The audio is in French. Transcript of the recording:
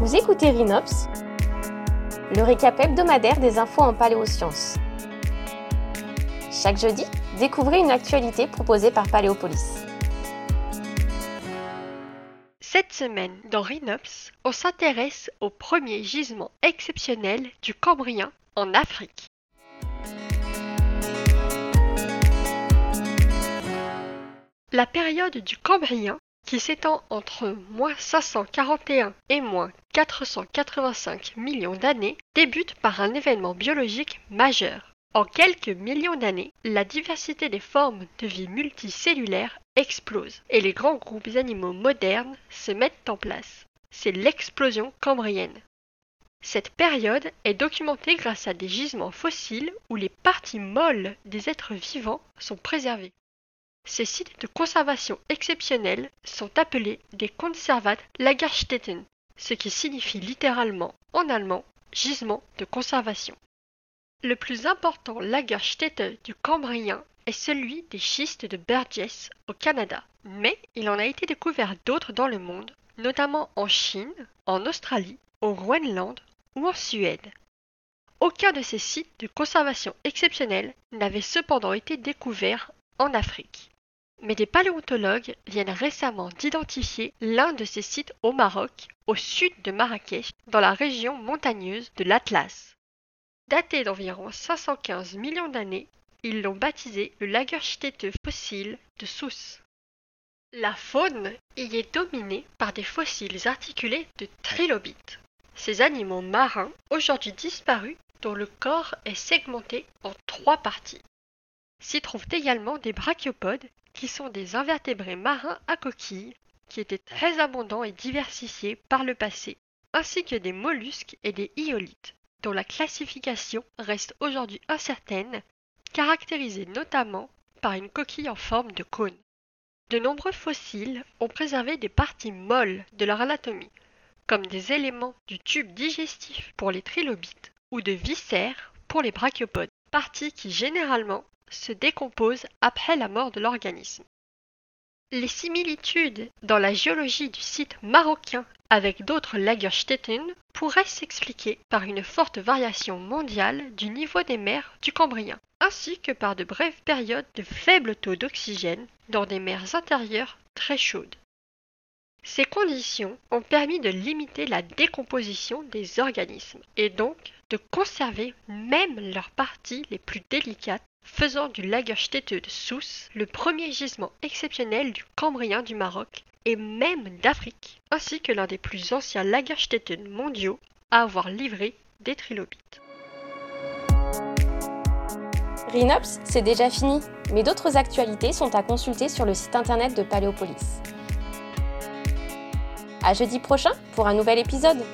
Vous écoutez Rhinops, le récap hebdomadaire des infos en paléosciences. Chaque jeudi, découvrez une actualité proposée par Paléopolis. Cette semaine, dans Rhinops, on s'intéresse au premier gisement exceptionnel du Cambrien en Afrique. La période du Cambrien, qui s'étend entre -541 et -485 millions d'années, débute par un événement biologique majeur. En quelques millions d'années, la diversité des formes de vie multicellulaires explose et les grands groupes animaux modernes se mettent en place. C'est l'explosion cambrienne. Cette période est documentée grâce à des gisements fossiles où les parties molles des êtres vivants sont préservées. Ces sites de conservation exceptionnels sont appelés des conservates lagerstätten, ce qui signifie littéralement en allemand « gisement de conservation ». Le plus important lagerstätte du Cambrien est celui des schistes de Burgess au Canada, mais il en a été découvert d'autres dans le monde, notamment en Chine, en Australie, au Groenland ou en Suède. Aucun de ces sites de conservation exceptionnels n'avait cependant été découvert en Afrique. Mais des paléontologues viennent récemment d'identifier l'un de ces sites au Maroc, au sud de Marrakech, dans la région montagneuse de l'Atlas. Daté d'environ 515 millions d'années, ils l'ont baptisé le lagerstätte fossile de Sousse. La faune y est dominée par des fossiles articulés de trilobites, ces animaux marins aujourd'hui disparus dont le corps est segmenté en trois parties. S'y trouvent également des brachiopodes, qui sont des invertébrés marins à coquilles, qui étaient très abondants et diversifiés par le passé, ainsi que des mollusques et des hyolithes, dont la classification reste aujourd'hui incertaine, caractérisée notamment par une coquille en forme de cône. De nombreux fossiles ont préservé des parties molles de leur anatomie, comme des éléments du tube digestif pour les trilobites ou de viscères pour les brachiopodes, parties qui généralement se décompose après la mort de l'organisme. Les similitudes dans la géologie du site marocain avec d'autres lagerstätten pourraient s'expliquer par une forte variation mondiale du niveau des mers du Cambrien, ainsi que par de brèves périodes de faible taux d'oxygène dans des mers intérieures très chaudes. Ces conditions ont permis de limiter la décomposition des organismes et donc de conserver même leurs parties les plus délicates, faisant du lagerstätte de Sousse le premier gisement exceptionnel du Cambrien du Maroc et même d'Afrique, ainsi que l'un des plus anciens lagerstätten mondiaux à avoir livré des trilobites. Rhinops, c'est déjà fini, mais d'autres actualités sont à consulter sur le site internet de Paléopolis. À jeudi prochain pour un nouvel épisode.